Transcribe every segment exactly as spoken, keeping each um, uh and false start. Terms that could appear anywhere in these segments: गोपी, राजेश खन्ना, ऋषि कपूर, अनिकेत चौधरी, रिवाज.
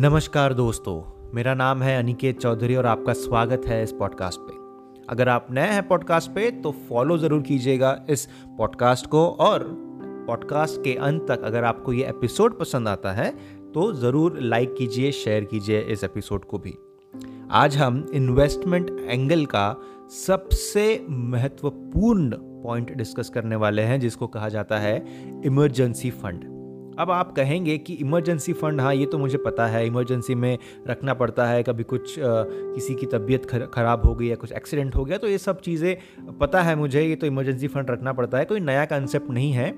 नमस्कार दोस्तों, मेरा नाम है अनिकेत चौधरी और आपका स्वागत है इस पॉडकास्ट पे। अगर आप नए हैं पॉडकास्ट पे तो फॉलो ज़रूर कीजिएगा इस पॉडकास्ट को, और पॉडकास्ट के अंत तक अगर आपको ये एपिसोड पसंद आता है तो ज़रूर लाइक कीजिए, शेयर कीजिए इस एपिसोड को भी। आज हम इन्वेस्टमेंट एंगल का सबसे महत्वपूर्ण पॉइंट डिस्कस करने वाले हैं, जिसको कहा जाता है इमरजेंसी फंड। अब आप कहेंगे कि इमरजेंसी फ़ंड, हाँ ये तो मुझे पता है, इमरजेंसी में रखना पड़ता है, कभी कुछ आ, किसी की तबीयत ख़राब हो गई या कुछ एक्सीडेंट हो गया, तो ये सब चीज़ें पता है मुझे, ये तो इमरजेंसी फ़ंड रखना पड़ता है, कोई नया कंसेप्ट नहीं है।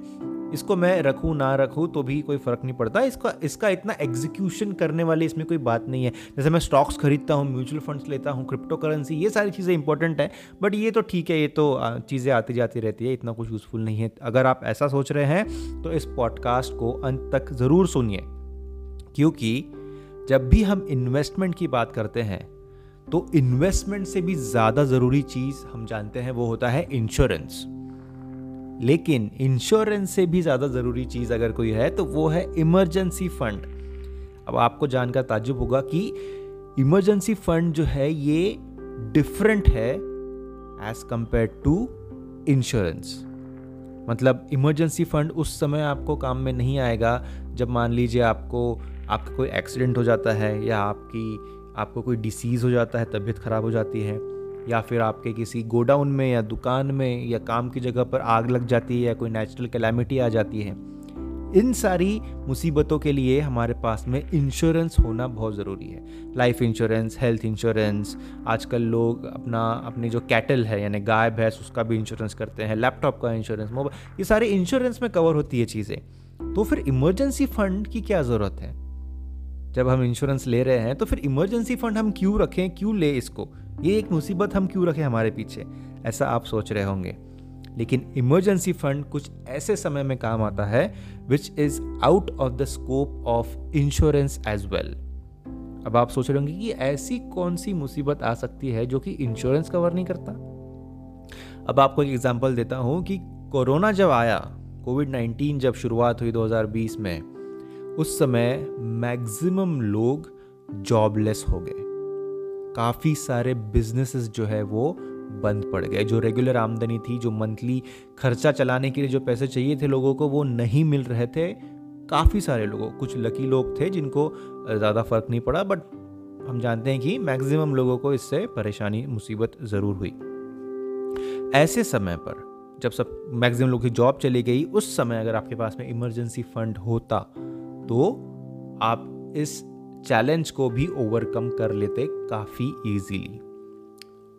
इसको मैं रखूँ ना रखूँ तो भी कोई फ़र्क नहीं पड़ता, इसका इसका इतना एग्जीक्यूशन करने वाली इसमें कोई बात नहीं है। जैसे मैं स्टॉक्स खरीदता हूँ, म्यूचुअल फंड्स लेता हूँ, क्रिप्टो करेंसी, ये सारी चीज़ें इंपॉर्टेंट है, बट ये तो ठीक है, ये तो चीज़ें आती जाती रहती है, इतना कुछ यूज़फुल नहीं है। अगर आप ऐसा सोच रहे हैं तो इस पॉडकास्ट को अंत तक ज़रूर सुनिए, क्योंकि जब भी हम इन्वेस्टमेंट की बात करते हैं तो इन्वेस्टमेंट से भी ज़्यादा ज़रूरी चीज़ हम जानते हैं, वो होता है इंश्योरेंस। लेकिन इंश्योरेंस से भी ज़्यादा ज़रूरी चीज़ अगर कोई है तो वो है इमरजेंसी फंड। अब आपको जानकर ताज्जुब होगा कि इमरजेंसी फंड जो है ये डिफरेंट है एज़ कंपेयर टू इंश्योरेंस। मतलब इमरजेंसी फंड उस समय आपको काम में नहीं आएगा जब मान लीजिए आपको आपका कोई एक्सीडेंट हो जाता है, या आपकी आपको कोई डिसीज़ हो जाता है, तबीयत ख़राब हो जाती है, या फिर आपके किसी गोडाउन में या दुकान में या काम की जगह पर आग लग जाती है, या कोई नेचुरल कैलामिटी आ जाती है। इन सारी मुसीबतों के लिए हमारे पास में इंश्योरेंस होना बहुत ज़रूरी है। लाइफ इंश्योरेंस, हेल्थ इंश्योरेंस, आजकल लोग अपना अपनी जो कैटल है यानी गाय भैंस उसका भी इंश्योरेंस करते हैं, लैपटॉप का इंश्योरेंस, मोबाइल, ये सारे इंश्योरेंस में कवर होती है चीज़ें। तो फिर इमरजेंसी फंड की क्या ज़रूरत है? जब हम इंश्योरेंस ले रहे हैं तो फिर इमरजेंसी फंड हम क्यों रखें, क्यों ले इसको, ये एक मुसीबत हम क्यों रखें हमारे पीछे, ऐसा आप सोच रहे होंगे। लेकिन इमरजेंसी फंड कुछ ऐसे समय में काम आता है which is out of the scope of insurance as well. अब आप सोच रहे होंगे कि ऐसी कौन सी मुसीबत आ सकती है जो कि इंश्योरेंस कवर नहीं करता। अब आपको एक एग्जाम्पल देता हूँ कि कोरोना जब आया, कोविड नाइन्टीन जब शुरुआत हुई दो हज़ार बीस में, उस समय मैक्सिमम लोग जॉबलेस हो गए, काफ़ी सारे बिजनेसेस जो है वो बंद पड़ गए, जो रेगुलर आमदनी थी, जो मंथली खर्चा चलाने के लिए जो पैसे चाहिए थे लोगों को, वो नहीं मिल रहे थे काफ़ी सारे लोगों। कुछ लकी लोग थे जिनको ज़्यादा फर्क नहीं पड़ा, बट हम जानते हैं कि मैक्सिमम लोगों को इससे परेशानी, मुसीबत ज़रूर हुई। ऐसे समय पर जब सब मैक्सिमम लोगों की जॉब चली गई, उस समय अगर आपके पास में इमरजेंसी फंड होता तो आप इस चैलेंज को भी ओवरकम कर लेते काफ़ी इजीली।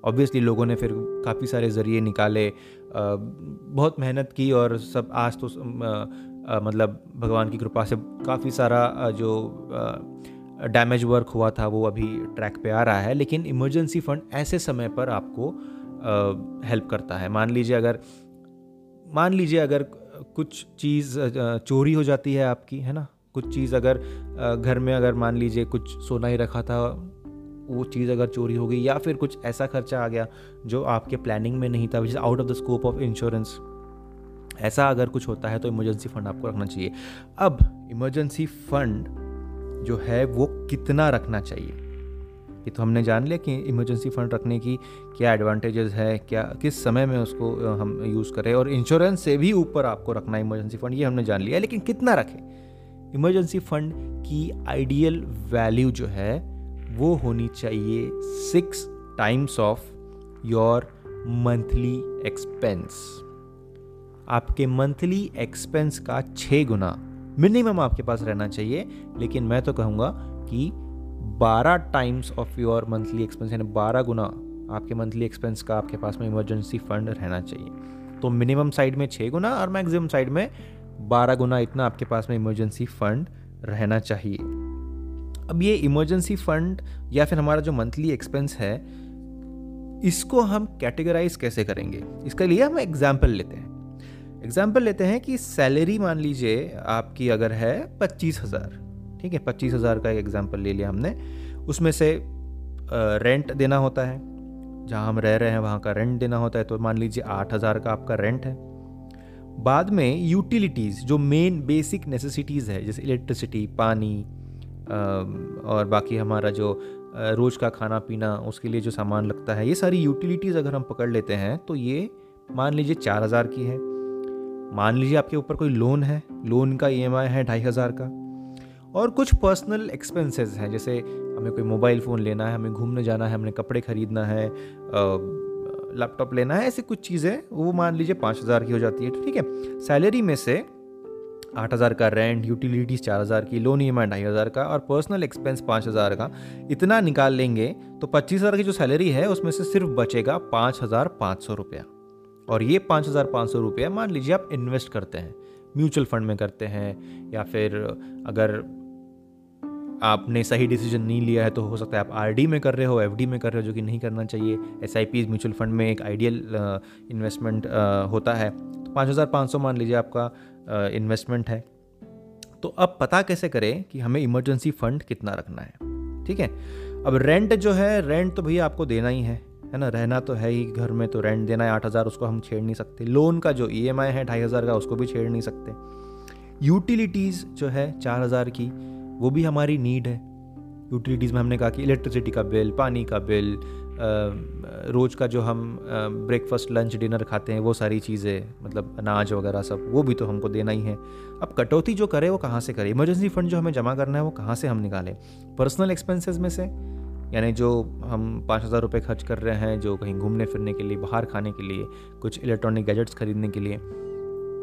ऑब्वियसली लोगों ने फिर काफ़ी सारे ज़रिए निकाले, बहुत मेहनत की, और सब आज तो मतलब भगवान की कृपा से काफ़ी सारा जो डैमेज वर्क हुआ था वो अभी ट्रैक पे आ रहा है। लेकिन इमरजेंसी फंड ऐसे समय पर आपको हेल्प करता है। मान लीजिए अगर मान लीजिए अगर कुछ चीज़ चोरी हो जाती है आपकी, है ना, कुछ चीज़ अगर घर में अगर मान लीजिए कुछ सोना ही रखा था, वो चीज़ अगर चोरी हो गई, या फिर कुछ ऐसा खर्चा आ गया जो आपके प्लानिंग में नहीं था, which is out of the scope of insurance, ऐसा अगर कुछ होता है तो इमरजेंसी फ़ंड आपको रखना चाहिए। अब इमरजेंसी फ़ंड जो है वो कितना रखना चाहिए, ये तो हमने जान लिया कि इमरजेंसी फ़ंड रखने की क्या एडवांटेजेस है, क्या किस समय में उसको हम यूज़ करें, और इंश्योरेंस से भी ऊपर आपको रखना है इमरजेंसी फ़ंड, ये हमने जान लिया। लेकिन कितना रखें? इमरजेंसी फंड की आइडियल वैल्यू जो है वो होनी चाहिए six times of your monthly expense. आपके मंथली एक्सपेंस का छः गुना मिनिमम आपके पास रहना चाहिए, लेकिन मैं तो कहूँगा कि बारह times of your monthly expense, यानी बारह गुना आपके मंथली एक्सपेंस का आपके पास में इमरजेंसी फंड रहना चाहिए। तो मिनिमम साइड में छः गुना और मैक्सिमम साइड में बारह गुना, इतना आपके पास में इमरजेंसी फंड रहना चाहिए। अब ये इमरजेंसी फंड या फिर हमारा जो मंथली एक्सपेंस है, इसको हम कैटेगराइज कैसे करेंगे? इसके लिए हम एग्जाम्पल लेते हैं एग्जाम्पल लेते हैं कि सैलरी मान लीजिए आपकी अगर है पच्चीस हज़ार, ठीक है, पच्चीस हज़ार का एक एग्जाम्पल ले लिया हमने। उसमें से रेंट देना होता है, जहाँ हम रह रहे हैं वहाँ का रेंट देना होता है, तो मान लीजिए आठ हज़ार का आपका रेंट है। बाद में यूटिलिटीज़, जो मेन बेसिक नेसेसिटीज़ है, जैसे इलेक्ट्रिसिटी, पानी, और बाकी हमारा जो रोज़ का खाना पीना उसके लिए जो सामान लगता है, ये सारी यूटिलिटीज़ अगर हम पकड़ लेते हैं तो ये मान लीजिए चार हज़ार की है। मान लीजिए आपके ऊपर कोई लोन है, लोन का ई एम आई है ढाई हज़ार का, और कुछ पर्सनल एक्सपेंसेस हैं, जैसे हमें कोई मोबाइल फ़ोन लेना है, हमें घूमने जाना है, हमने कपड़े ख़रीदना है, लैपटॉप लेना है, ऐसी कुछ चीज़ें वो मान लीजिए पाँच हज़ार की हो जाती है। ठीक है, सैलरी में से आठ हज़ार का रेंट, यूटिलिटीज़ चार हज़ार की, लोन ई एम आई ढाई हज़ार का और पर्सनल एक्सपेंस पाँच हज़ार का, इतना निकाल लेंगे तो पच्चीस हज़ार की जो सैलरी है उसमें से सिर्फ बचेगा पाँच हज़ार पाँच सौ रुपया। और ये पाँच हज़ार पाँच सौ रुपया मान लीजिए आप इन्वेस्ट करते हैं, म्यूचुअल फंड में करते हैं, या फिर अगर आपने सही डिसीजन नहीं लिया है तो हो सकता है आप आर डी में कर रहे हो, एफ डी में कर रहे हो, जो कि नहीं करना चाहिए। S I P mutual fund में एक आइडियल इन्वेस्टमेंट होता है। तो पाँच हज़ार पाँच सौ मान लीजिए आपका इन्वेस्टमेंट है। तो अब पता कैसे करें कि हमें इमरजेंसी फंड कितना रखना है। ठीक है, अब रेंट जो है, रेंट तो भैया आपको देना ही है, है ना, रहना तो है ही घर में, तो रेंट देना है आठ हज़ार, उसको हम छेड़ नहीं सकते। लोन का जो ई एम आई है ढाई हज़ार का, उसको भी छेड़ नहीं सकते। यूटिलिटीज़ जो है चार हज़ार की, वो भी हमारी नीड है। यूटिलिटीज़ में हमने कहा कि इलेक्ट्रिसिटी का बिल, पानी का बिल, रोज़ का जो हम ब्रेकफास्ट, लंच, डिनर खाते हैं, वो सारी चीज़ें, मतलब अनाज वगैरह सब, वो भी तो हमको देना ही है। अब कटौती जो करें वो कहाँ से करें, इमरजेंसी फंड जो हमें जमा करना है वो कहाँ से हम निकालें? पर्सनल एक्सपेंसेस में से, यानी जो हम पाँच हज़ार रुपये खर्च कर रहे हैं जो कहीं घूमने फिरने के लिए, बाहर खाने के लिए, कुछ इलेक्ट्रॉनिक गैजेट्स खरीदने के लिए,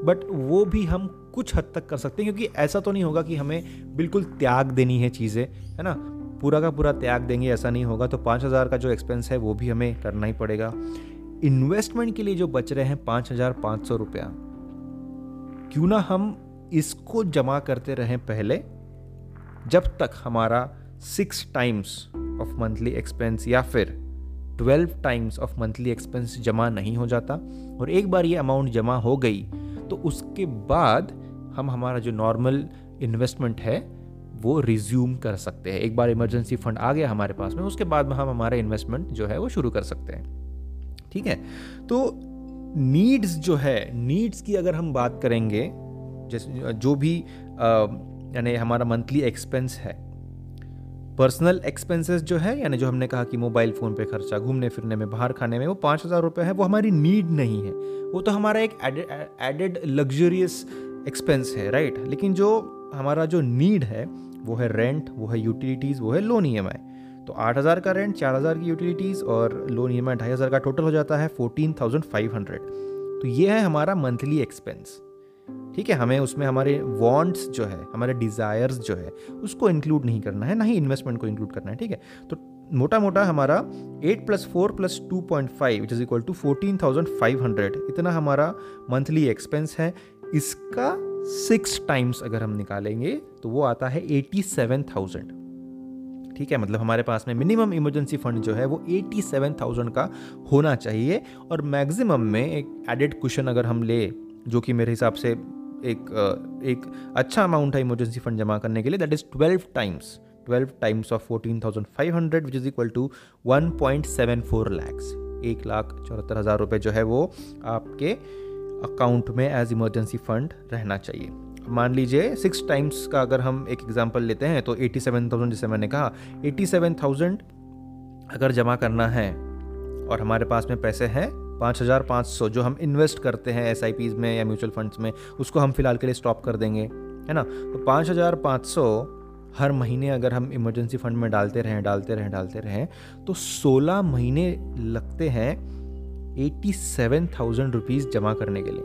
बट वो भी हम कुछ हद तक कर सकते हैं, क्योंकि ऐसा तो नहीं होगा कि हमें बिल्कुल त्याग देनी है चीज़ें, है ना, पूरा का पूरा त्याग देंगे, ऐसा नहीं होगा। तो पाँच हज़ार का जो एक्सपेंस है वो भी हमें करना ही पड़ेगा। इन्वेस्टमेंट के लिए जो बच रहे हैं पाँच हज़ार पाँच सौ रुपया, क्यों ना हम इसको जमा करते रहें पहले, जब तक हमारा six times of monthly expense या फिर twelve times of monthly expense जमा नहीं हो जाता। और एक बार ये अमाउंट जमा हो गई तो उसके बाद हम हमारा जो नॉर्मल इन्वेस्टमेंट है वो रिज्यूम कर सकते हैं। एक बार इमरजेंसी फंड आ गया हमारे पास में, उसके बाद में हम हमारा इन्वेस्टमेंट जो है वो शुरू कर सकते हैं। ठीक है, तो नीड्स जो है, नीड्स की अगर हम बात करेंगे, जैसे जो भी यानी हमारा मंथली एक्सपेंस है, पर्सनल एक्सपेंसेस जो है, यानी जो हमने कहा कि मोबाइल फ़ोन पे खर्चा, घूमने फिरने में, बाहर खाने में, वो पाँच हज़ार रुपये है, वो हमारी नीड नहीं है, वो तो हमारा एक एडेड लग्जरियस एक्सपेंस है, राइट। लेकिन जो हमारा जो नीड है वो है रेंट, वो है यूटिलिटीज़, वो है लोन ई एम आई। तो आठ हज़ार का रेंट, चार हज़ार की यूटिलिटीज़ और लोन ई एम आई ढाई हज़ार का, टोटल हो जाता है फोर्टीन थाउजेंड फाइव हंड्रेड। तो ये है हमारा मंथली एक्सपेंस। ठीक है, हमें उसमें हमारे वांट्स जो है, हमारे डिज़ायर्स जो है, उसको इंक्लूड नहीं करना है, ना ही इन्वेस्टमेंट को इंक्लूड करना है। ठीक है, तो मोटा मोटा हमारा eight plus four plus two point five which is equal to fourteen thousand five hundred, इतना हमारा मंथली एक्सपेंस है। इसका सिक्स टाइम्स अगर हम निकालेंगे तो वो आता है एटी सेवन थाउजेंड। ठीक है, मतलब हमारे पास में मिनिमम इमरजेंसी फंड जो है वो एटी सेवन थाउजेंड का होना चाहिए। और मैक्सिमम में एक एडेड कुशन अगर हम ले, जो कि मेरे हिसाब से एक एक अच्छा अमाउंट है इमरजेंसी फंड जमा करने के लिए, that is twelve times, twelve times of fourteen thousand five hundred which is equal to one point seven four lakhs, एक लाख चौहत्तर हज़ार रुपये जो है वो आपके अकाउंट में एज इमरजेंसी फंड रहना चाहिए। मान लीजिए सिक्स टाइम्स का अगर हम एक एग्जांपल लेते हैं तो एटी सेवन थाउजेंड, जैसे मैंने कहा, एटी सेवन थाउजेंड अगर जमा करना है और हमारे पास में पैसे हैं पाँच हज़ार पाँच सौ, जो हम इन्वेस्ट करते हैं एस आई पीज़ में या म्यूचुअल फंड्स में, उसको हम फ़िलहाल के लिए स्टॉप कर देंगे, है ना। तो पाँच हज़ार पाँच सौ हर महीने अगर हम इमरजेंसी फंड में डालते रहें डालते रहें डालते रहें तो सोलह महीने लगते हैं एटी सेवन थाउजेंड रुपीज़ जमा करने के लिए।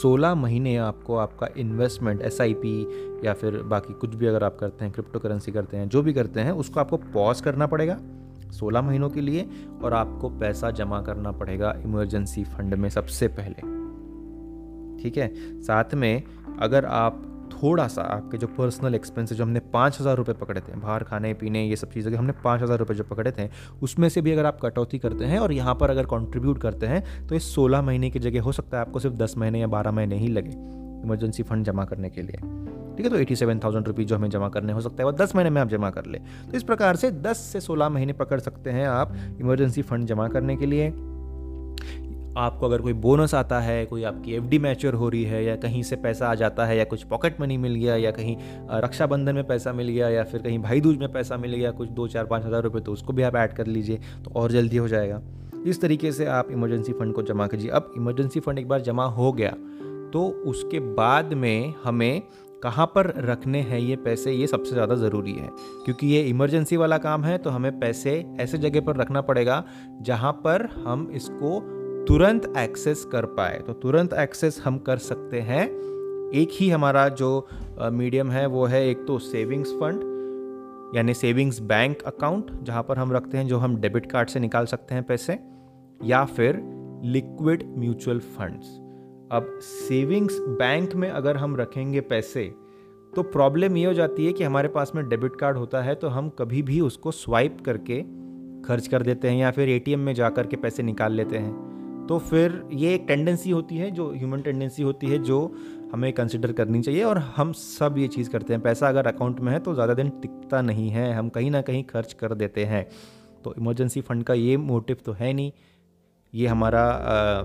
सोलह महीने आपको आपका इन्वेस्टमेंट, एस आई पी या फिर बाकी कुछ भी अगर आप करते हैं, क्रिप्टो करेंसी करते हैं, जो भी करते हैं, उसको आपको पॉज करना पड़ेगा सोलह महीनों के लिए, और आपको पैसा जमा करना पड़ेगा इमरजेंसी फंड में सबसे पहले। ठीक है, साथ में अगर आप थोड़ा सा आपके जो पर्सनल एक्सपेंसेस, जो हमने पाँच हज़ार रुपये पकड़े थे, बाहर खाने पीने ये सब चीज़ें हमने पाँच हज़ार रुपये जो पकड़े थे, उसमें से भी अगर आप कटौती करते हैं और यहाँ पर अगर कंट्रीब्यूट करते हैं तो इस सोलह महीने की जगह हो सकता है आपको सिर्फ दस महीने या बारह महीने ही लगे इमरजेंसी फंड जमा करने के लिए। ठीक है, तो एटी सेवन थाउजेंड रुपीज़ जो हमें जमा करने, हो सकता है वो दस महीने में आप जमा कर ले। तो इस प्रकार से दस से सोलह महीने पकड़ सकते हैं आप इमरजेंसी फंड जमा करने के लिए। आपको अगर कोई बोनस आता है, कोई आपकी एफ डी मैच्योर हो रही है, या कहीं से पैसा आ जाता है, या कुछ पॉकेट मनी मिल गया, या कहीं रक्षाबंधन में पैसा मिल गया, या फिर कहीं भाई दूज में पैसा मिल गया कुछ दो चार पाँच हज़ार रुपये, तो उसको भी आप ऐड कर लीजिए तो और जल्दी हो जाएगा। इस तरीके से आप इमरजेंसी फ़ंड को जमा कीजिए। अब इमरजेंसी फ़ंड एक बार जमा हो गया तो उसके बाद में हमें कहाँ पर रखने हैं ये पैसे, ये सबसे ज़्यादा ज़रूरी है, क्योंकि ये इमरजेंसी वाला काम है तो हमें पैसे ऐसे जगह पर रखना पड़ेगा जहाँ पर हम इसको तुरंत एक्सेस कर पाए। तो तुरंत एक्सेस हम कर सकते हैं, एक ही हमारा जो मीडियम है वो है एक तो सेविंग्स फंड यानी सेविंग्स बैंक अकाउंट, जहाँ पर हम रखते हैं जो हम डेबिट कार्ड से निकाल सकते हैं पैसे, या फिर लिक्विड म्यूचुअल फंड्स। अब सेविंग्स बैंक में अगर हम रखेंगे पैसे तो प्रॉब्लम ये हो जाती है कि हमारे पास में डेबिट कार्ड होता है तो हम कभी भी उसको स्वाइप करके खर्च कर देते हैं या फिर एटीएम में जा कर के पैसे निकाल लेते हैं। तो फिर ये एक टेंडेंसी होती है जो ह्यूमन टेंडेंसी होती है जो हमें कंसिडर करनी चाहिए, और हम सब ये चीज़ करते हैं। पैसा अगर अकाउंट में है तो ज़्यादा दिन टिकता नहीं है, हम कहीं ना कहीं खर्च कर देते हैं। तो इमरजेंसी फंड का ये मोटिव तो है नहीं, ये हमारा आ,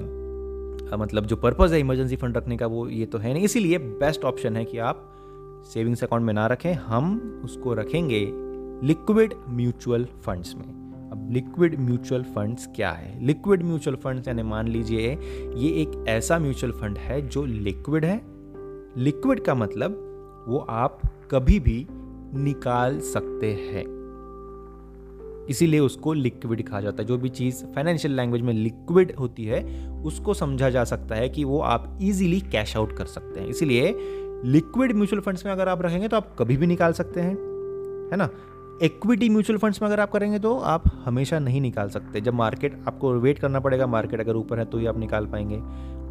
मतलब जो पर्पज़ है इमरजेंसी फंड रखने का वो ये तो है नहीं। इसीलिए बेस्ट ऑप्शन है कि आप सेविंग्स अकाउंट में ना रखें, हम उसको रखेंगे लिक्विड म्यूचुअल फंड्स में। अब लिक्विड म्यूचुअल फंड्स क्या है? लिक्विड म्यूचुअल फंड्स यानी मान लीजिए ये एक ऐसा म्यूचुअल फंड है जो लिक्विड है। लिक्विड का मतलब वो आप कभी भी निकाल सकते हैं, इसीलिए उसको लिक्विड कहा जाता है। जो भी चीज़ फाइनेंशियल लैंग्वेज में लिक्विड होती है उसको समझा जा सकता है कि वो आप इजीली कैश आउट कर सकते हैं। इसीलिए लिक्विड म्यूचुअल फंड्स में अगर आप रखेंगे तो आप कभी भी निकाल सकते हैं, है ना। इक्विटी म्यूचुअल फंड्स में अगर आप करेंगे तो आप हमेशा नहीं निकाल सकते, जब मार्केट आपको वेट करना पड़ेगा, मार्केट अगर ऊपर है तो ही आप निकाल पाएंगे,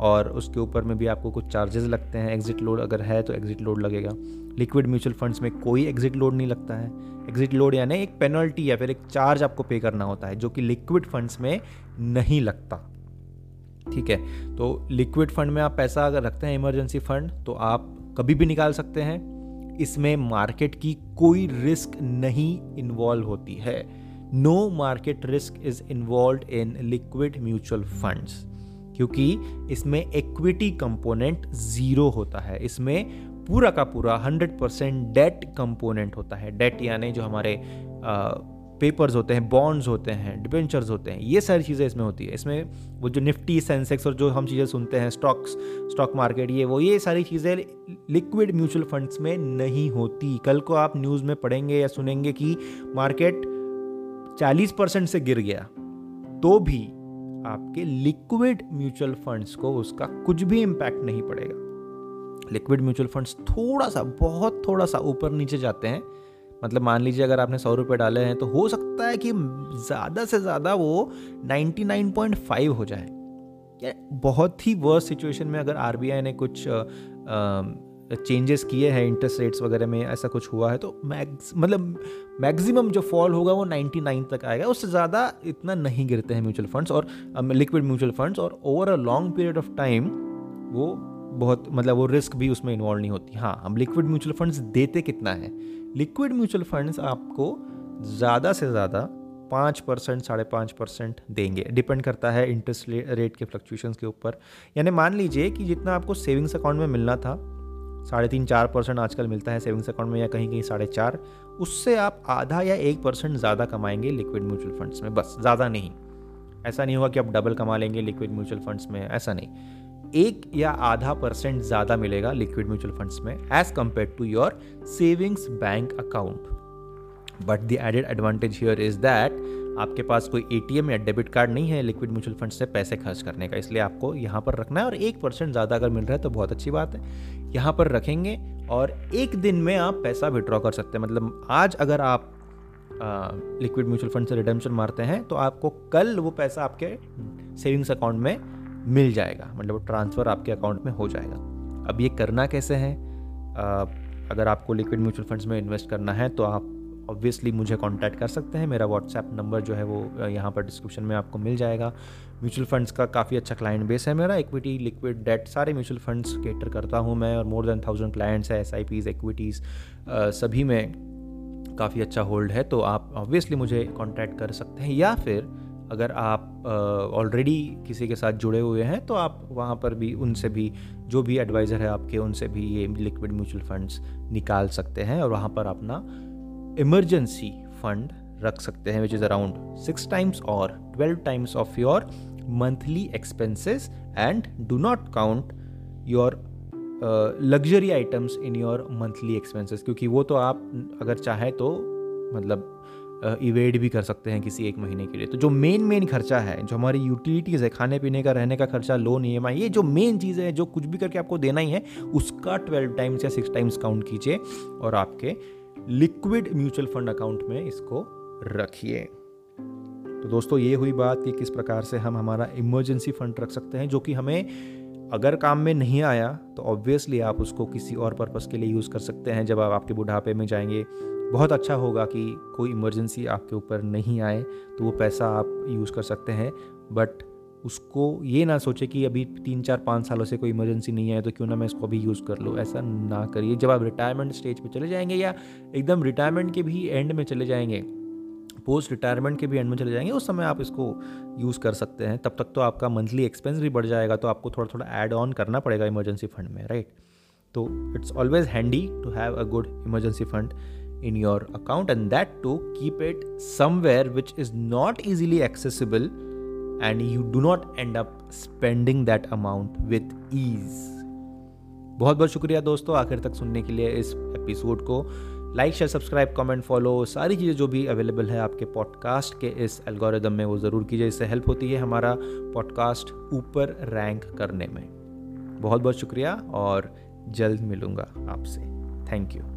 और उसके ऊपर में भी आपको कुछ चार्जेस लगते हैं। एग्जिट लोड अगर है तो एग्जिट लोड लगेगा। लिक्विड म्यूचुअल फंड्स में कोई एग्जिट लोड नहीं लगता है। एग्जिट लोड यानी एक पेनल्टी या फिर एक चार्ज आपको पे करना होता है जो कि लिक्विड फंड्स में नहीं लगता, ठीक है। तो लिक्विड फंड में आप पैसा अगर रखते हैं इमरजेंसी फंड तो आप कभी भी निकाल सकते हैं, इसमें मार्केट की कोई रिस्क नहीं इन्वॉल्व होती है। No market risk is involve in liquid mutual funds, क्योंकि इसमें इक्विटी कंपोनेंट ज़ीरो होता है। इसमें पूरा का पूरा हंड्रेड परसेंट डेट कंपोनेंट होता है। डेट यानी जो हमारे पेपर्स होते हैं, बॉन्ड्स होते हैं, डिबेंचर्स होते हैं, ये सारी चीज़ें इसमें होती है। इसमें वो जो निफ्टी, सेंसेक्स और जो हम चीज़ें सुनते हैं, स्टॉक्स, स्टॉक मार्केट, ये वो ये सारी चीज़ें लिक्विड म्यूचुअल फंड्स में नहीं होती। कल को आप न्यूज़ में पढ़ेंगे या सुनेंगे कि मार्केट चालीस परसेंट से गिर गया तो भी आपके लिक्विड म्यूचुअल फंड्स को उसका कुछ भी इम्पैक्ट नहीं पड़ेगा। लिक्विड म्यूचुअल फंड्स थोड़ा सा, बहुत थोड़ा सा ऊपर नीचे जाते हैं, मतलब मान लीजिए अगर आपने सौ रुपये डाले हैं तो हो सकता है कि ज़्यादा से ज़्यादा वो निन्यानवे पॉइंट फाइव हो जाए। यार बहुत ही वर्स्ट सिचुएशन में अगर आरबीआई ने कुछ आ, आ, चेंजेस किए हैं इंटरेस्ट रेट्स वगैरह में, ऐसा कुछ हुआ है तो मैक्स मतलब मैक्सिमम जो फॉल होगा वो निन्यानवे तक आएगा, उससे ज़्यादा इतना नहीं गिरते हैं म्यूचुअल फंड्स और लिक्विड म्यूचुअल फंड्स। और over a long period of time वो बहुत मतलब वो रिस्क भी उसमें इन्वॉल्व नहीं होती। हाँ, हम लिक्विड म्यूचुअल फंड्स देते कितना है? लिक्विड म्यूचुअल फंड्स आपको ज़्यादा से ज़्यादा पाँच परसेंट साढ़े पाँच परसेंट देंगे, डिपेंड करता है इंटरेस्ट रेट के फ्लक्चुएशंस के ऊपर। यानी मान लीजिए कि जितना आपको सेविंग्स अकाउंट में मिलना था, साढ़े तीन चार परसेंट आजकल मिलता है सेविंग्स अकाउंट में, या कहीं कहीं साढ़े चार, उससे आप आधा या एक परसेंट ज़्यादा कमाएंगे लिक्विड म्यूचुअल फंड्स में, बस, ज़्यादा नहीं। ऐसा नहीं होगा कि आप डबल कमा लेंगे लिक्विड म्यूचुअल फंड्स में, ऐसा नहीं। एक या आधा परसेंट ज़्यादा मिलेगा लिक्विड म्यूचुअल फंड्स में as compare to your savings bank account. But the added advantage here is that आपके पास कोई एटीएम या डेबिट कार्ड नहीं है लिक्विड म्यूचुअल फंड से पैसे खर्च करने का, इसलिए आपको यहाँ पर रखना है। और एक परसेंट ज़्यादा अगर मिल रहा है तो बहुत अच्छी बात है, यहाँ पर रखेंगे और एक दिन में आप पैसा विड्रॉ कर सकते हैं। मतलब आज अगर आप लिक्विड म्यूचुअल फंड से रिडेम्पशन मारते हैं तो आपको कल वो पैसा आपके सेविंग्स अकाउंट में मिल जाएगा, मतलब ट्रांसफ़र आपके अकाउंट में हो जाएगा। अब ये करना कैसे है? आ, अगर आपको लिक्विड म्यूचुअल फंड्स में इन्वेस्ट करना है तो आप ऑब्वियसली मुझे कांटेक्ट कर सकते हैं। मेरा व्हाट्सएप नंबर जो है वो यहाँ पर डिस्क्रिप्शन में आपको मिल जाएगा। म्यूचुअल फंड्स का काफ़ी अच्छा क्लाइंट बेस है मेरा, इक्विटी, लिक्विड, डेट, सारे म्यूचुअल फंड्स कैटर करता हूँ मैं, और मोर देन थाउजेंड क्लाइंट्स है। एस आई पीज़, इक्विटीज़, सभी में काफ़ी अच्छा होल्ड है। तो आप ऑब्वियसली मुझे कांटेक्ट कर सकते हैं, या फिर अगर आप ऑलरेडी किसी के साथ जुड़े हुए हैं तो आप वहाँ पर भी उनसे भी, जो भी एडवाइज़र है आपके, उनसे भी ये लिक्विड म्यूचुअल फंड्स निकाल सकते हैं और वहाँ पर अपना इमरजेंसी फंड रख सकते हैं, which is around six times और twelve times of your monthly expenses and do not count your luxury items in your monthly expenses, क्योंकि वो तो आप अगर चाहें तो मतलब इवेड uh, भी कर सकते हैं किसी एक महीने के लिए। तो जो मेन मेन खर्चा है, जो हमारी यूटिलिटीज़ है, खाने पीने का, रहने का खर्चा, लोन, ई एम आई, ये जो मेन चीज़ है, जो कुछ भी करके आपको देना ही है, उसका ट्वेल्व टाइम्स या सिक्स टाइम्स काउंट कीजिए और आपके लिक्विड म्यूचुअल फंड अकाउंट में इसको रखिए। तो दोस्तों ये हुई बात कि किस प्रकार से हम हमारा इमरजेंसी फंड रख सकते हैं, जो कि हमें अगर काम में नहीं आया तो ऑब्वियसली आप उसको किसी और पर्पस के लिए यूज़ कर सकते हैं। जब आप आपके बुढ़ापे में जाएंगे, बहुत अच्छा होगा कि कोई इमरजेंसी आपके ऊपर नहीं आए, तो वो पैसा आप यूज़ कर सकते हैं। बट उसको ये ना सोचे कि अभी तीन चार पाँच सालों से कोई इमरजेंसी नहीं आए तो क्यों ना मैं इसको अभी यूज़ कर लूँ, ऐसा ना करिए। जब आप रिटायरमेंट स्टेज पे चले जाएंगे या एकदम रिटायरमेंट के भी एंड में चले जाएंगे, पोस्ट रिटायरमेंट के भी एंड में चले जाएंगे, उस समय आप इसको यूज़ कर सकते हैं। तब तक तो आपका मंथली एक्सपेंस भी बढ़ जाएगा, तो आपको थोड़ा थोड़ा ऐड ऑन करना पड़ेगा इमरजेंसी फंड में, राइट। तो it's always handy to have a good emergency fund in your account, and that too keep it somewhere which is not easily accessible and you do not end up spending that amount with ease. बहुत बहुत शुक्रिया दोस्तों आखिर तक सुनने के लिए इस एपिसोड को। Like, share, subscribe, comment, follow, सारी चीज़ें जो भी अवेलेबल है आपके पॉडकास्ट के इस एल्गोरिदम में, वो ज़रूर कीजिए। इससे हेल्प होती है हमारा पॉडकास्ट ऊपर रैंक करने में। बहुत बहुत शुक्रिया और जल्द मिलूँगा आपसे। Thank you.